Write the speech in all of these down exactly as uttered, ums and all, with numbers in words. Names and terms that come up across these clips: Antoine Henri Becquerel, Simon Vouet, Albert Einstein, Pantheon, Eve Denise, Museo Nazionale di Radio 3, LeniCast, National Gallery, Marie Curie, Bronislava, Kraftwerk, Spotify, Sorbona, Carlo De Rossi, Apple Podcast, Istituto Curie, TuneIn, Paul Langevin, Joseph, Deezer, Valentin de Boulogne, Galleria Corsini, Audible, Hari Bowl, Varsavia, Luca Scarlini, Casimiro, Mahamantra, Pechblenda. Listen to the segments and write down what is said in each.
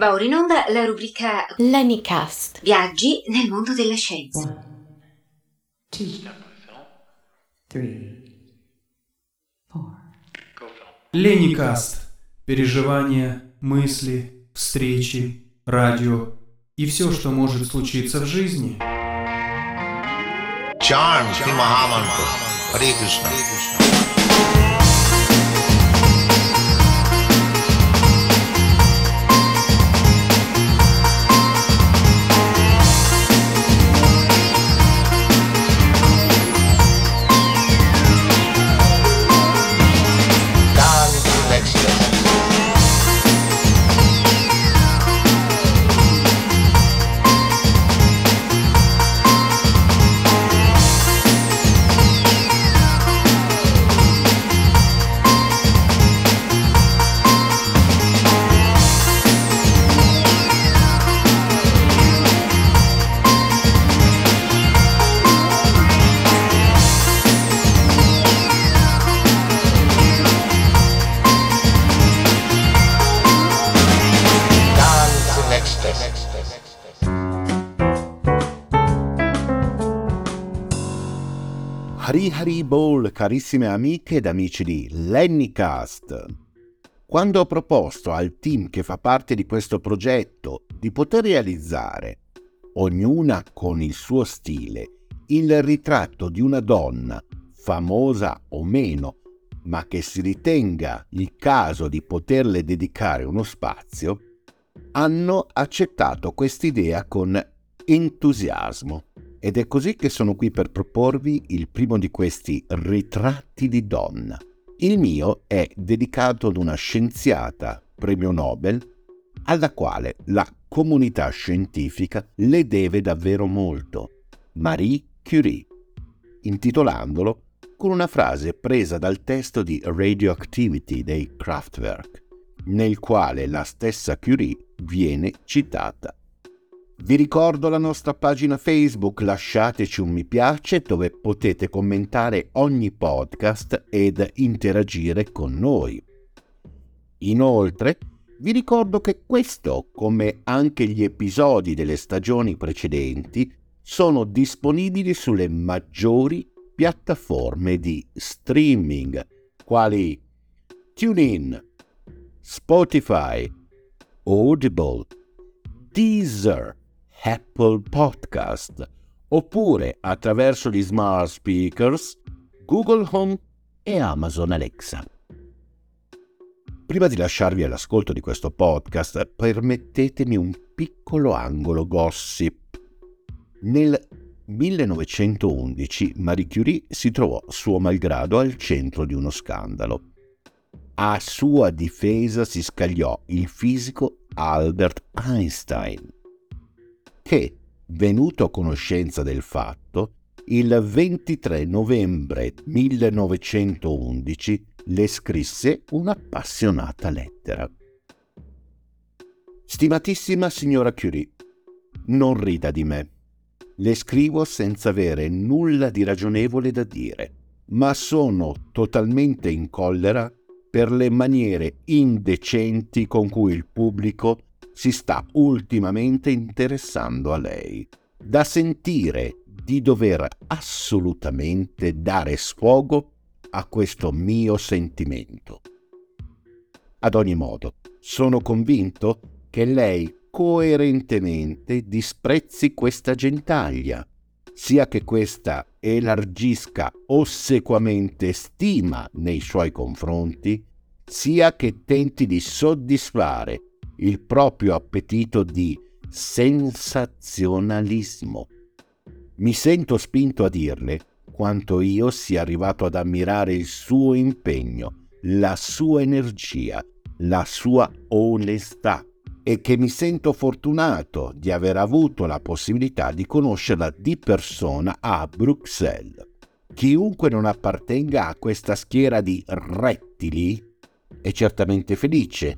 Va ora in onda la rubrica LennyCast. Viaggi nel mondo della scienza. LennyCast. Переживания, мысли, встречи, радио и все, что может случиться в жизни. Charms di Mahamantra. Hare Krishna. Hari Bowl, carissime amiche ed amici di LennyCast. Quando ho proposto al team che fa parte di questo progetto di poter realizzare, ognuna con il suo stile, il ritratto di una donna, famosa o meno, ma che si ritenga il caso di poterle dedicare uno spazio, hanno accettato quest'idea con entusiasmo. Ed è così che sono qui per proporvi il primo di questi ritratti di donna. Il mio è dedicato ad una scienziata premio Nobel alla quale la comunità scientifica le deve davvero molto, Marie Curie, intitolandolo con una frase presa dal testo di Radioactivity dei Kraftwerk, nel quale la stessa Curie viene citata. Vi ricordo la nostra pagina Facebook, lasciateci un mi piace dove potete commentare ogni podcast ed interagire con noi. Inoltre, vi ricordo che questo, come anche gli episodi delle stagioni precedenti, sono disponibili sulle maggiori piattaforme di streaming, quali TuneIn, Spotify, Audible, Deezer, Apple Podcast, oppure attraverso gli smart speakers, Google Home e Amazon Alexa. Prima di lasciarvi all'ascolto di questo podcast, permettetemi un piccolo angolo gossip. Nel millenovecentoundici Marie Curie si trovò suo malgrado al centro di uno scandalo. A sua difesa si scagliò il fisico Albert Einstein, che, venuto a conoscenza del fatto, il ventitré novembre millenovecentoundici le scrisse un'appassionata lettera. Stimatissima signora Curie, non rida di me. Le scrivo senza avere nulla di ragionevole da dire, ma sono totalmente in collera per le maniere indecenti con cui il pubblico si sta ultimamente interessando a lei, da sentire di dover assolutamente dare sfogo a questo mio sentimento. Ad ogni modo, sono convinto che lei coerentemente disprezzi questa gentaglia, sia che questa elargisca ossequamente stima nei suoi confronti, sia che tenti di soddisfare il proprio appetito di sensazionalismo. Mi sento spinto a dirle quanto io sia arrivato ad ammirare il suo impegno, la sua energia, la sua onestà, e che mi sento fortunato di aver avuto la possibilità di conoscerla di persona a Bruxelles. Chiunque non appartenga a questa schiera di rettili è certamente felice,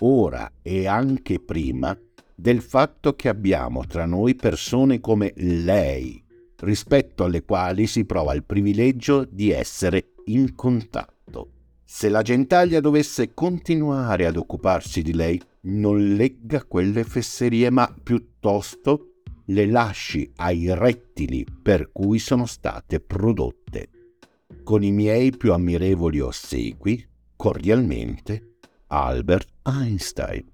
ora e anche prima, del fatto che abbiamo tra noi persone come lei, rispetto alle quali si prova il privilegio di essere in contatto. Se la gentaglia dovesse continuare ad occuparsi di lei, non legga quelle fesserie, ma piuttosto le lasci ai rettili per cui sono state prodotte. Con i miei più ammirevoli ossequi, cordialmente, Albert Einstein.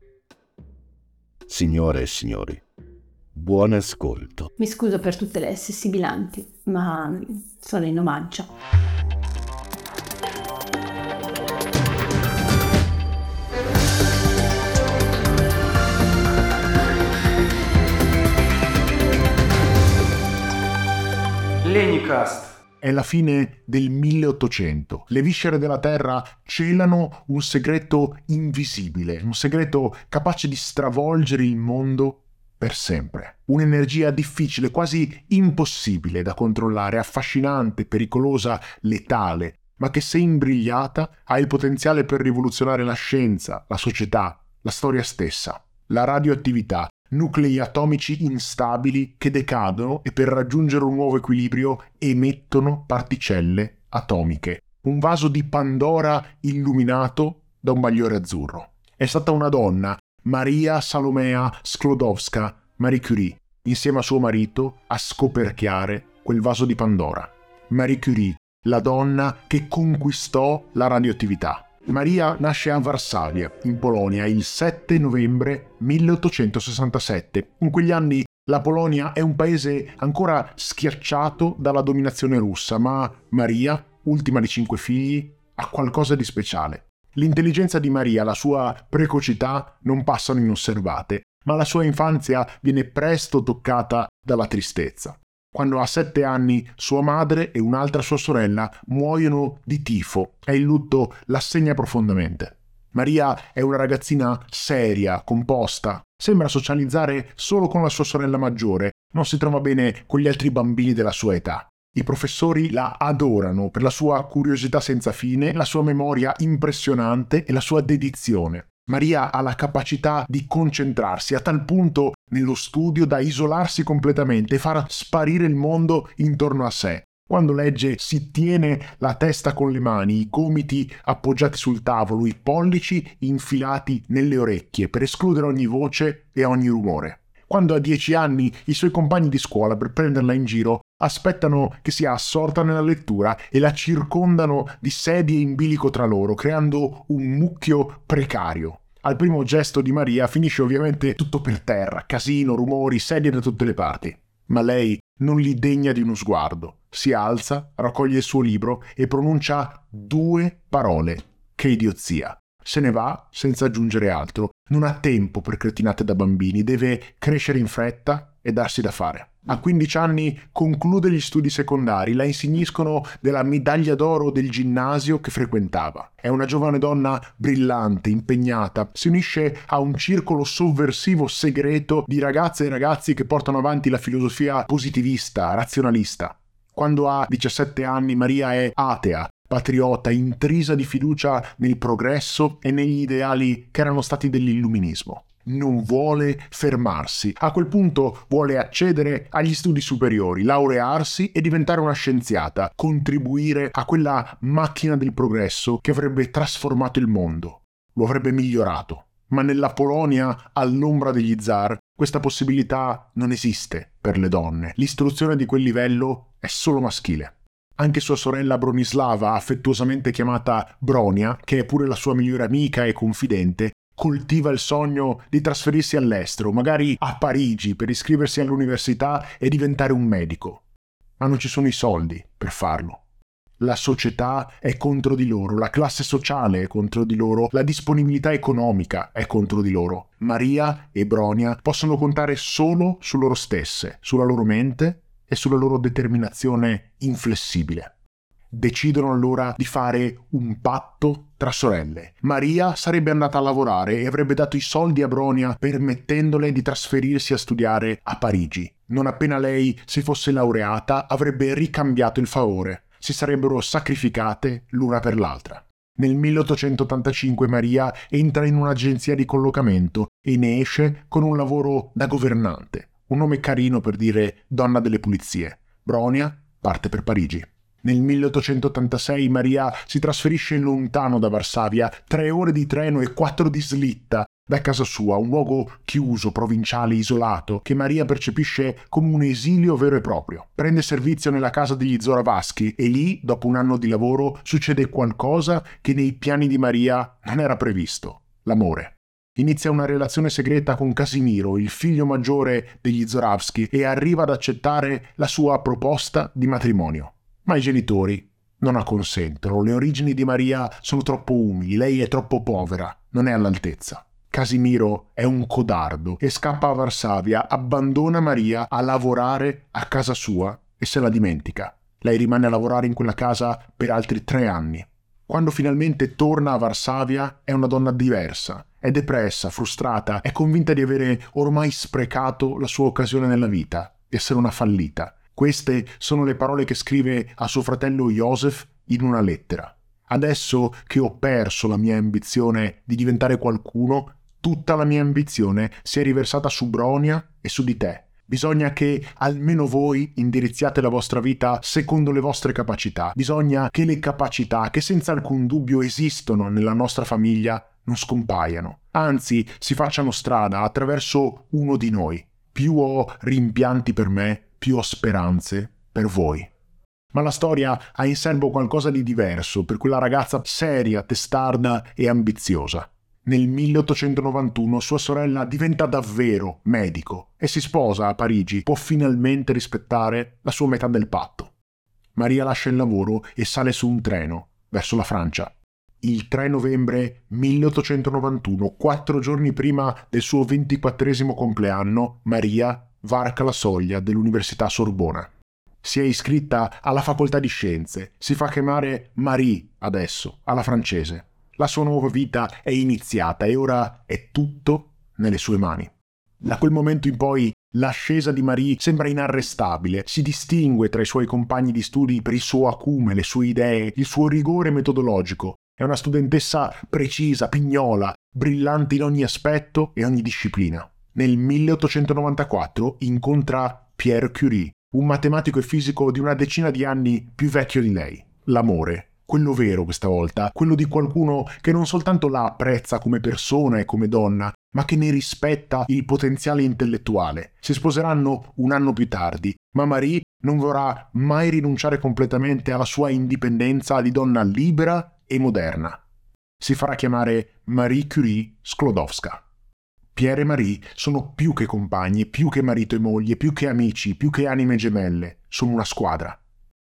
Signore e signori, buon ascolto. Mi scuso per tutte le S sibilanti, ma sono in omaggio. LennyCast. È la fine del milleottocento. Le viscere della Terra celano un segreto invisibile, un segreto capace di stravolgere il mondo per sempre. Un'energia difficile, quasi impossibile da controllare, affascinante, pericolosa, letale, ma che se imbrigliata ha il potenziale per rivoluzionare la scienza, la società, la storia stessa. La radioattività, nuclei atomici instabili che decadono e per raggiungere un nuovo equilibrio emettono particelle atomiche. Un vaso di Pandora illuminato da un bagliore azzurro. È stata una donna, Maria Salomea Sklodowska, Marie Curie, insieme a suo marito a scoperchiare quel vaso di Pandora. Marie Curie, la donna che conquistò la radioattività. Maria nasce a Varsavia, in Polonia, il sette novembre milleottocentosessantasette. In quegli anni la Polonia è un paese ancora schiacciato dalla dominazione russa, ma Maria, ultima di cinque figli, ha qualcosa di speciale. L'intelligenza di Maria, la sua precocità non passano inosservate, ma la sua infanzia viene presto toccata dalla tristezza. Quando ha sette anni, sua madre e un'altra sua sorella muoiono di tifo e il lutto la segna profondamente. Maria è una ragazzina seria, composta, sembra socializzare solo con la sua sorella maggiore, non si trova bene con gli altri bambini della sua età. I professori la adorano per la sua curiosità senza fine, la sua memoria impressionante e la sua dedizione. Maria ha la capacità di concentrarsi a tal punto nello studio da isolarsi completamente e far sparire il mondo intorno a sé. Quando legge si tiene la testa con le mani, i gomiti appoggiati sul tavolo, i pollici infilati nelle orecchie per escludere ogni voce e ogni rumore. Quando ha dieci anni i suoi compagni di scuola per prenderla in giro aspettano che sia assorta nella lettura e la circondano di sedie in bilico tra loro, creando un mucchio precario. Al primo gesto di Maria finisce ovviamente tutto per terra, casino, rumori, sedie da tutte le parti. Ma lei non li degna di uno sguardo. Si alza, raccoglie il suo libro e pronuncia due parole. Che idiozia! Se ne va senza aggiungere altro. Non ha tempo per cretinate da bambini, deve crescere in fretta e darsi da fare. A quindici anni conclude gli studi secondari, la insigniscono della medaglia d'oro del ginnasio che frequentava. È una giovane donna brillante, impegnata, si unisce a un circolo sovversivo segreto di ragazze e ragazzi che portano avanti la filosofia positivista, razionalista. Quando ha diciassette anni Maria è atea, patriota, intrisa di fiducia nel progresso e negli ideali che erano stati dell'illuminismo. Non vuole fermarsi. A quel punto vuole accedere agli studi superiori, laurearsi e diventare una scienziata, contribuire a quella macchina del progresso che avrebbe trasformato il mondo, lo avrebbe migliorato. Ma nella Polonia, all'ombra degli zar, questa possibilità non esiste per le donne. L'istruzione di quel livello è solo maschile. Anche sua sorella Bronislava, affettuosamente chiamata Bronia, che è pure la sua migliore amica e confidente, coltiva il sogno di trasferirsi all'estero, magari a Parigi, per iscriversi all'università e diventare un medico. Ma non ci sono i soldi per farlo. La società è contro di loro, la classe sociale è contro di loro, la disponibilità economica è contro di loro. Maria e Bronia possono contare solo su loro stesse, sulla loro mente e sulla loro determinazione inflessibile. Decidono allora di fare un patto tra sorelle. Maria sarebbe andata a lavorare e avrebbe dato i soldi a Bronia permettendole di trasferirsi a studiare a Parigi. Non appena lei si fosse laureata avrebbe ricambiato il favore. Si sarebbero sacrificate l'una per l'altra. Nel milleottocentottantacinque Maria entra in un'agenzia di collocamento e ne esce con un lavoro da governante. Un nome carino per dire donna delle pulizie. Bronia parte per Parigi. Nel milleottocentottantasei Maria si trasferisce lontano da Varsavia, tre ore di treno e quattro di slitta Da casa sua, un luogo chiuso, provinciale, isolato, che Maria percepisce come un esilio vero e proprio. Prende servizio nella casa degli Zoravaschi e lì, dopo un anno di lavoro, succede qualcosa che nei piani di Maria non era previsto: l'amore. Inizia una relazione segreta con Casimiro, il figlio maggiore degli Zoravsky, e arriva ad accettare la sua proposta di matrimonio. Ma i genitori non acconsentono. Le origini di Maria sono troppo umili, lei è troppo povera, non è all'altezza. Casimiro è un codardo e scappa a Varsavia, abbandona Maria a lavorare a casa sua e se la dimentica. Lei rimane a lavorare in quella casa per altri tre anni. Quando finalmente torna a Varsavia è una donna diversa, è depressa, frustrata, è convinta di avere ormai sprecato la sua occasione nella vita, di essere una fallita. Queste sono le parole che scrive a suo fratello Joseph in una lettera. Adesso che ho perso la mia ambizione di diventare qualcuno, tutta la mia ambizione si è riversata su Bronia e su di te. Bisogna che almeno voi indirizziate la vostra vita secondo le vostre capacità. Bisogna che le capacità, che senza alcun dubbio esistono nella nostra famiglia, non scompaiano. Anzi, si facciano strada attraverso uno di noi. Più ho rimpianti per me, più ho speranze per voi. Ma la storia ha in serbo qualcosa di diverso per quella ragazza seria, testarda e ambiziosa. Nel milleottocentonovantuno sua sorella diventa davvero medico e si sposa a Parigi, può finalmente rispettare la sua metà del patto. Maria lascia il lavoro e sale su un treno, verso la Francia. Il tre novembre milleottocentonovantuno, quattro giorni prima del suo ventiquattresimo compleanno, Maria varca la soglia dell'Università Sorbona. Si è iscritta alla facoltà di scienze, si fa chiamare Marie adesso, alla francese. La sua nuova vita è iniziata e ora è tutto nelle sue mani. Da quel momento in poi l'ascesa di Marie sembra inarrestabile, si distingue tra i suoi compagni di studi per il suo acume, le sue idee, il suo rigore metodologico. È una studentessa precisa, pignola, brillante in ogni aspetto e ogni disciplina. Nel milleottocentonovantaquattro incontra Pierre Curie, un matematico e fisico di una decina di anni più vecchio di lei. L'amore, quello vero questa volta, quello di qualcuno che non soltanto la apprezza come persona e come donna, ma che ne rispetta il potenziale intellettuale. Si sposeranno un anno più tardi, ma Marie non vorrà mai rinunciare completamente alla sua indipendenza di donna libera e moderna. Si farà chiamare Marie Curie Sklodowska. Pierre e Marie sono più che compagni, più che marito e moglie, più che amici, più che anime gemelle, sono una squadra.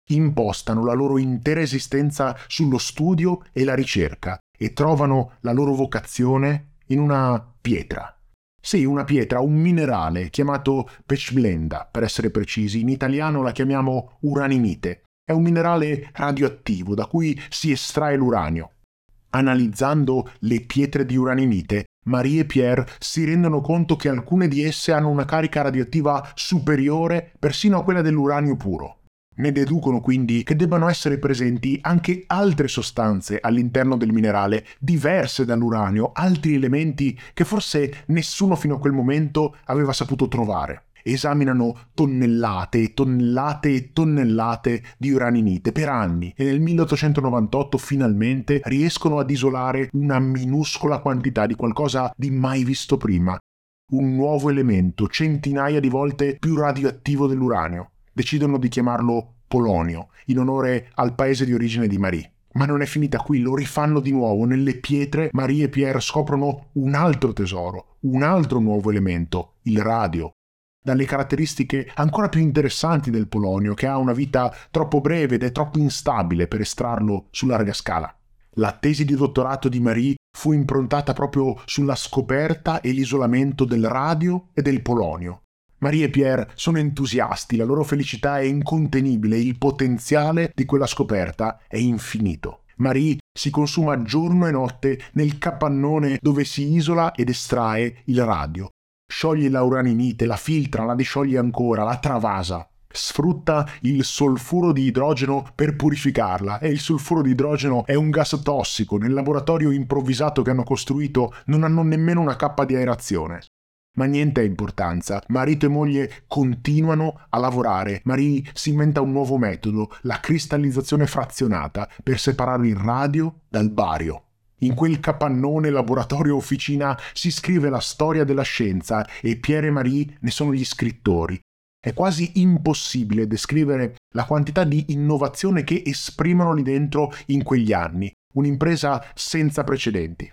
Impostano la loro intera esistenza sullo studio e la ricerca e trovano la loro vocazione in una pietra. Sì, una pietra, un minerale chiamato Pechblenda, per essere precisi, in italiano la chiamiamo uraninite. È un minerale radioattivo da cui si estrae l'uranio. Analizzando le pietre di uraninite, Marie e Pierre si rendono conto che alcune di esse hanno una carica radioattiva superiore persino a quella dell'uranio puro. Ne deducono quindi che debbano essere presenti anche altre sostanze all'interno del minerale, diverse dall'uranio, altri elementi che forse nessuno fino a quel momento aveva saputo trovare. Esaminano tonnellate e tonnellate e tonnellate di uraninite per anni e nel milleottocentonovantotto finalmente riescono ad isolare una minuscola quantità di qualcosa di mai visto prima, un nuovo elemento centinaia di volte più radioattivo dell'uranio. Decidono di chiamarlo Polonio, in onore al paese di origine di Marie. Ma non è finita qui, lo rifanno di nuovo. Nelle pietre Marie e Pierre scoprono un altro tesoro, un altro nuovo elemento, il radio. Dalle caratteristiche ancora più interessanti del polonio, che ha una vita troppo breve ed è troppo instabile per estrarlo su larga scala. La tesi di dottorato di Marie fu improntata proprio sulla scoperta e l'isolamento del radio e del polonio. Marie e Pierre sono entusiasti, la loro felicità è incontenibile, il potenziale di quella scoperta è infinito. Marie si consuma giorno e notte nel capannone dove si isola ed estrae il radio. Scioglie la uraninite, la filtra, la discioglie ancora, la travasa. Sfrutta il solfuro di idrogeno per purificarla e il solfuro di idrogeno è un gas tossico. Nel laboratorio improvvisato che hanno costruito non hanno nemmeno una cappa di aerazione. Ma niente ha importanza. Marito e moglie continuano a lavorare. Marie si inventa un nuovo metodo, la cristallizzazione frazionata, per separare il radio dal bario. In quel capannone laboratorio-officina si scrive la storia della scienza e Pierre e Marie ne sono gli scrittori. È quasi impossibile descrivere la quantità di innovazione che esprimono lì dentro in quegli anni, un'impresa senza precedenti.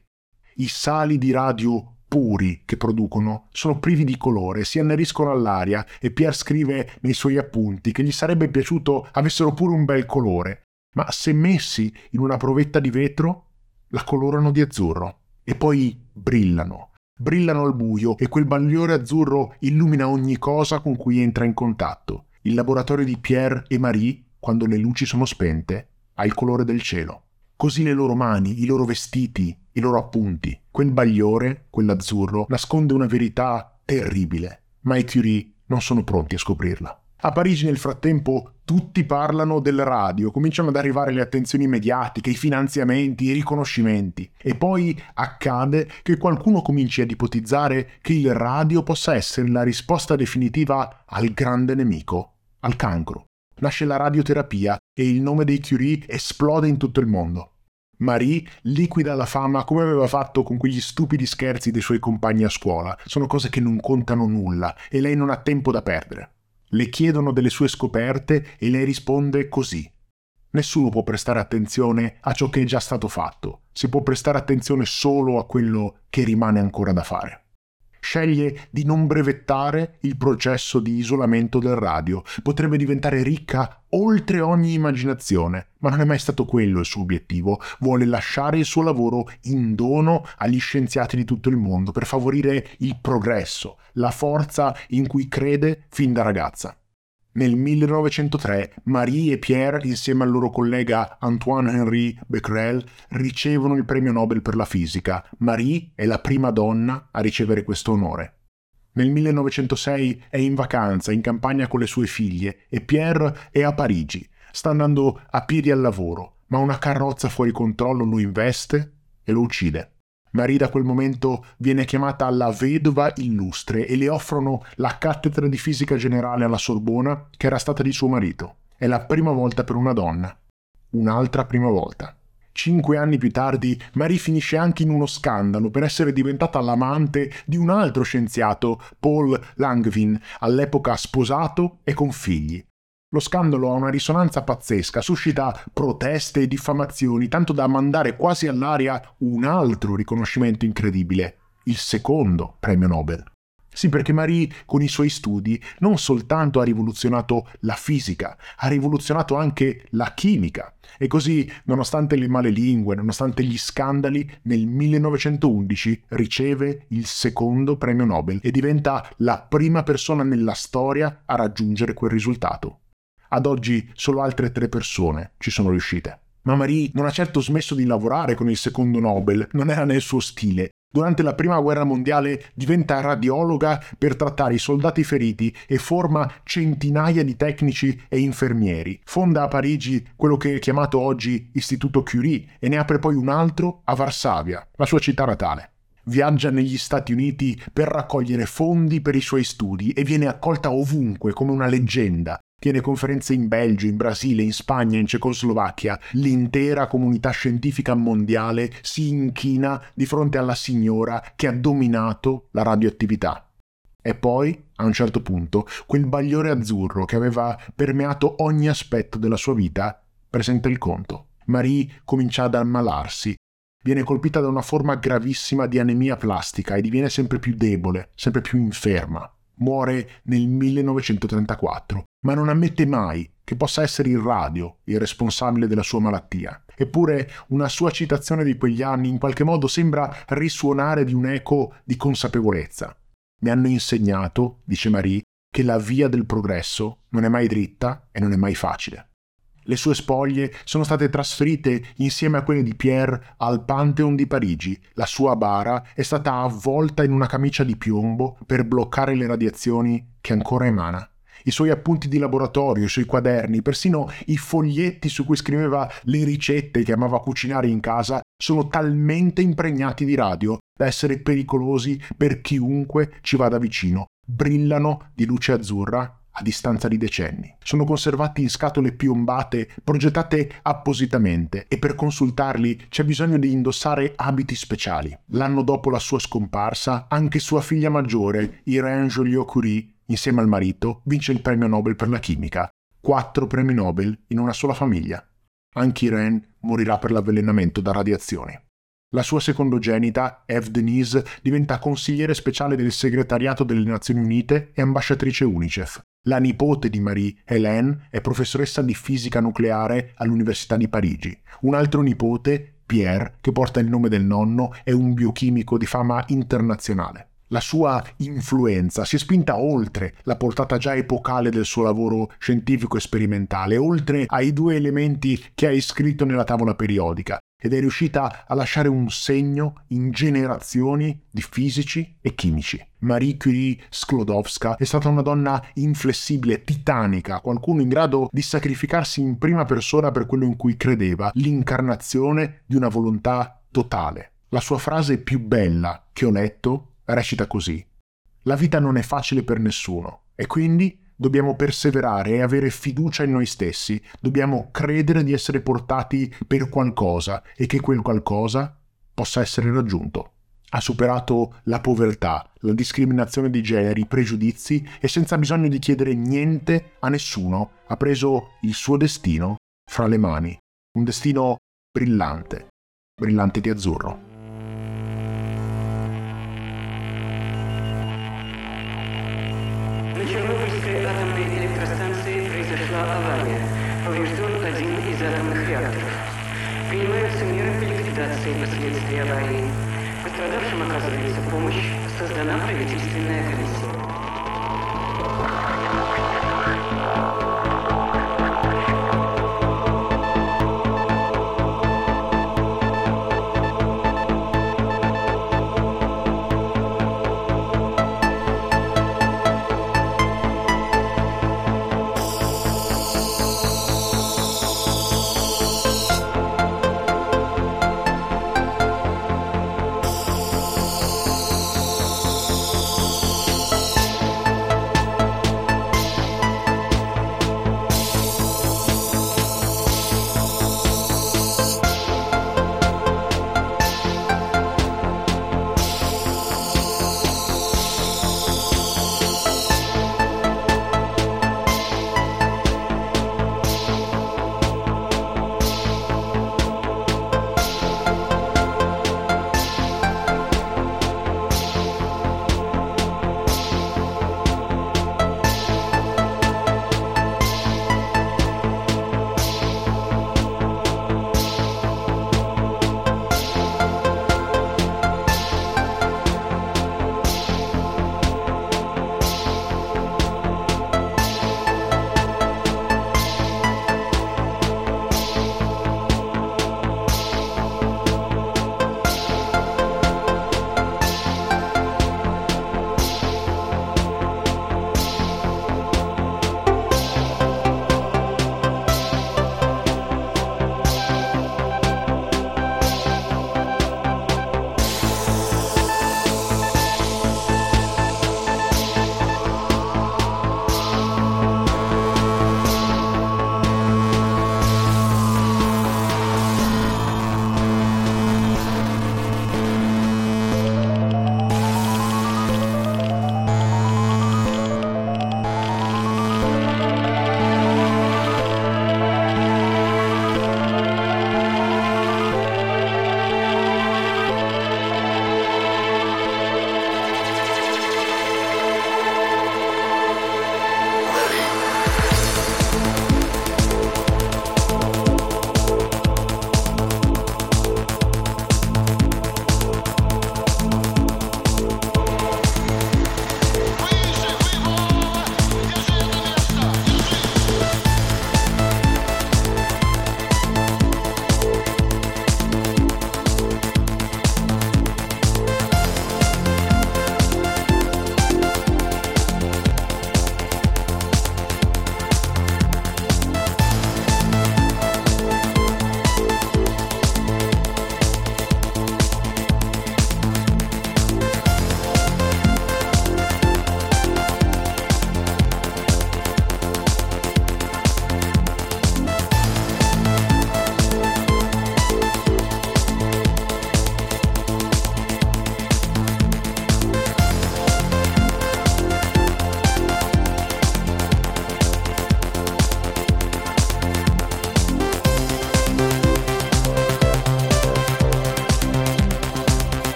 I sali di radio puri che producono sono privi di colore, si anneriscono all'aria e Pierre scrive nei suoi appunti che gli sarebbe piaciuto avessero pure un bel colore, ma se messi in una provetta di vetro la colorano di azzurro e poi brillano. Brillano al buio e quel bagliore azzurro illumina ogni cosa con cui entra in contatto. Il laboratorio di Pierre e Marie, quando le luci sono spente, ha il colore del cielo. Così le loro mani, i loro vestiti, i loro appunti. Quel bagliore, quell'azzurro, nasconde una verità terribile, ma i Curie non sono pronti a scoprirla. A Parigi nel frattempo tutti parlano del radio, cominciano ad arrivare le attenzioni mediatiche, i finanziamenti, i riconoscimenti. E poi accade che qualcuno cominci ad ipotizzare che il radio possa essere la risposta definitiva al grande nemico, al cancro. Nasce la radioterapia e il nome dei Curie esplode in tutto il mondo. Marie liquida la fama come aveva fatto con quegli stupidi scherzi dei suoi compagni a scuola. Sono cose che non contano nulla e lei non ha tempo da perdere. Le chiedono delle sue scoperte e lei risponde così. Nessuno può prestare attenzione a ciò che è già stato fatto, si può prestare attenzione solo a quello che rimane ancora da fare. Sceglie di non brevettare il processo di isolamento del radio, potrebbe diventare ricca oltre ogni immaginazione, ma non è mai stato quello il suo obiettivo, vuole lasciare il suo lavoro in dono agli scienziati di tutto il mondo per favorire il progresso, la forza in cui crede fin da ragazza. Nel millenovecentotre Marie e Pierre, insieme al loro collega Antoine Henri Becquerel, ricevono il premio Nobel per la fisica. Marie è la prima donna a ricevere questo onore. Nel millenovecentosei è in vacanza in campagna con le sue figlie e Pierre è a Parigi. Sta andando a piedi al lavoro, ma una carrozza fuori controllo lo investe e lo uccide. Marie da quel momento viene chiamata la vedova illustre e le offrono la cattedra di fisica generale alla Sorbona che era stata di suo marito. È la prima volta per una donna. Un'altra prima volta. Cinque anni più tardi Marie finisce anche in uno scandalo per essere diventata l'amante di un altro scienziato, Paul Langevin, all'epoca sposato e con figli. Lo scandalo ha una risonanza pazzesca, suscita proteste e diffamazioni, tanto da mandare quasi all'aria un altro riconoscimento incredibile, il secondo premio Nobel. Sì, perché Marie, con i suoi studi, non soltanto ha rivoluzionato la fisica, ha rivoluzionato anche la chimica. E così, nonostante le malelingue, nonostante gli scandali, nel millenovecentoundici riceve il secondo premio Nobel e diventa la prima persona nella storia a raggiungere quel risultato. Ad oggi solo altre tre persone ci sono riuscite. Ma Marie non ha certo smesso di lavorare con il secondo Nobel, non era nel suo stile. Durante la Prima Guerra Mondiale diventa radiologa per trattare i soldati feriti e forma centinaia di tecnici e infermieri. Fonda a Parigi quello che è chiamato oggi Istituto Curie e ne apre poi un altro a Varsavia, la sua città natale. Viaggia negli Stati Uniti per raccogliere fondi per i suoi studi e viene accolta ovunque come una leggenda. Tiene conferenze in Belgio, in Brasile, in Spagna, in Cecoslovacchia. L'intera comunità scientifica mondiale si inchina di fronte alla signora che ha dominato la radioattività. E poi, a un certo punto, quel bagliore azzurro che aveva permeato ogni aspetto della sua vita presenta il conto. Marie comincia ad ammalarsi. Viene colpita da una forma gravissima di anemia plastica e diviene sempre più debole, sempre più inferma. Muore nel millenovecentotrentaquattro, ma non ammette mai che possa essere il radio il responsabile della sua malattia. Eppure una sua citazione di quegli anni in qualche modo sembra risuonare di un eco di consapevolezza. Mi hanno insegnato, dice Marie, che la via del progresso non è mai dritta e non è mai facile. Le sue spoglie sono state trasferite insieme a quelle di Pierre al Pantheon di Parigi. La sua bara è stata avvolta in una camicia di piombo per bloccare le radiazioni che ancora emana. I suoi appunti di laboratorio, i suoi quaderni, persino i foglietti su cui scriveva le ricette che amava cucinare in casa, sono talmente impregnati di radio da essere pericolosi per chiunque ci vada vicino. Brillano di luce azzurra a distanza di decenni. Sono conservati in scatole piombate, progettate appositamente, e per consultarli c'è bisogno di indossare abiti speciali. L'anno dopo la sua scomparsa, anche sua figlia maggiore, Irene Joliot-Curie, insieme al marito, vince il premio Nobel per la chimica. Quattro premi Nobel in una sola famiglia. Anche Irene morirà per l'avvelenamento da radiazioni. La sua secondogenita, Eve Denise, diventa consigliere speciale del segretariato delle Nazioni Unite e ambasciatrice UNICEF. La nipote di Marie, Hélène, è professoressa di fisica nucleare all'Università di Parigi. Un altro nipote, Pierre, che porta il nome del nonno, è un biochimico di fama internazionale. La sua influenza si è spinta oltre la portata già epocale del suo lavoro scientifico e sperimentale, oltre ai due elementi che ha iscritto nella tavola periodica, ed è riuscita a lasciare un segno in generazioni di fisici e chimici. Marie Curie Sklodowska è stata una donna inflessibile, titanica, qualcuno in grado di sacrificarsi in prima persona per quello in cui credeva, l'incarnazione di una volontà totale. La sua frase più bella che ho letto recita così: la vita non è facile per nessuno e quindi dobbiamo perseverare e avere fiducia in noi stessi, dobbiamo credere di essere portati per qualcosa e che quel qualcosa possa essere raggiunto. Ha superato la povertà, la discriminazione di genere, i pregiudizi e senza bisogno di chiedere niente a nessuno ha preso il suo destino fra le mani. Un destino brillante, brillante di azzurro. Авария. Поврежден один из атомных реакторов. Принимаются меры по ликвидации последствий аварии. Пострадавшим оказывается помощь. Создана правительственная комиссия.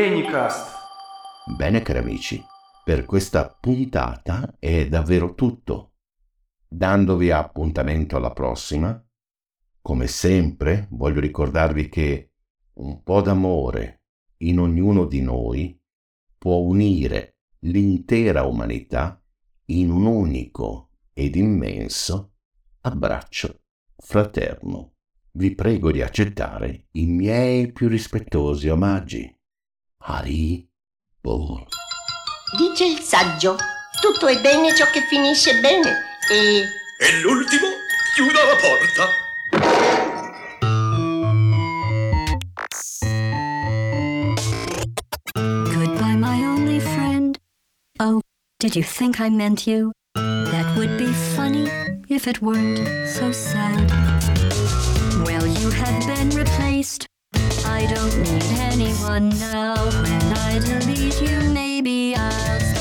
LeniCast. Bene cari amici, per questa puntata è davvero tutto. Dandovi appuntamento alla prossima, come sempre voglio ricordarvi che un po' d'amore in ognuno di noi può unire l'intera umanità in un unico ed immenso abbraccio fraterno. Vi prego di accettare i miei più rispettosi omaggi. Hari Bowl. Dice il saggio: tutto è bene ciò che finisce bene e... E l'ultimo chiuda la porta. Goodbye my only friend. Oh, did you think I meant you? That would be funny if it weren't so sad. Well, you have been replaced. I don't need anyone now. When I delete you, maybe I'll...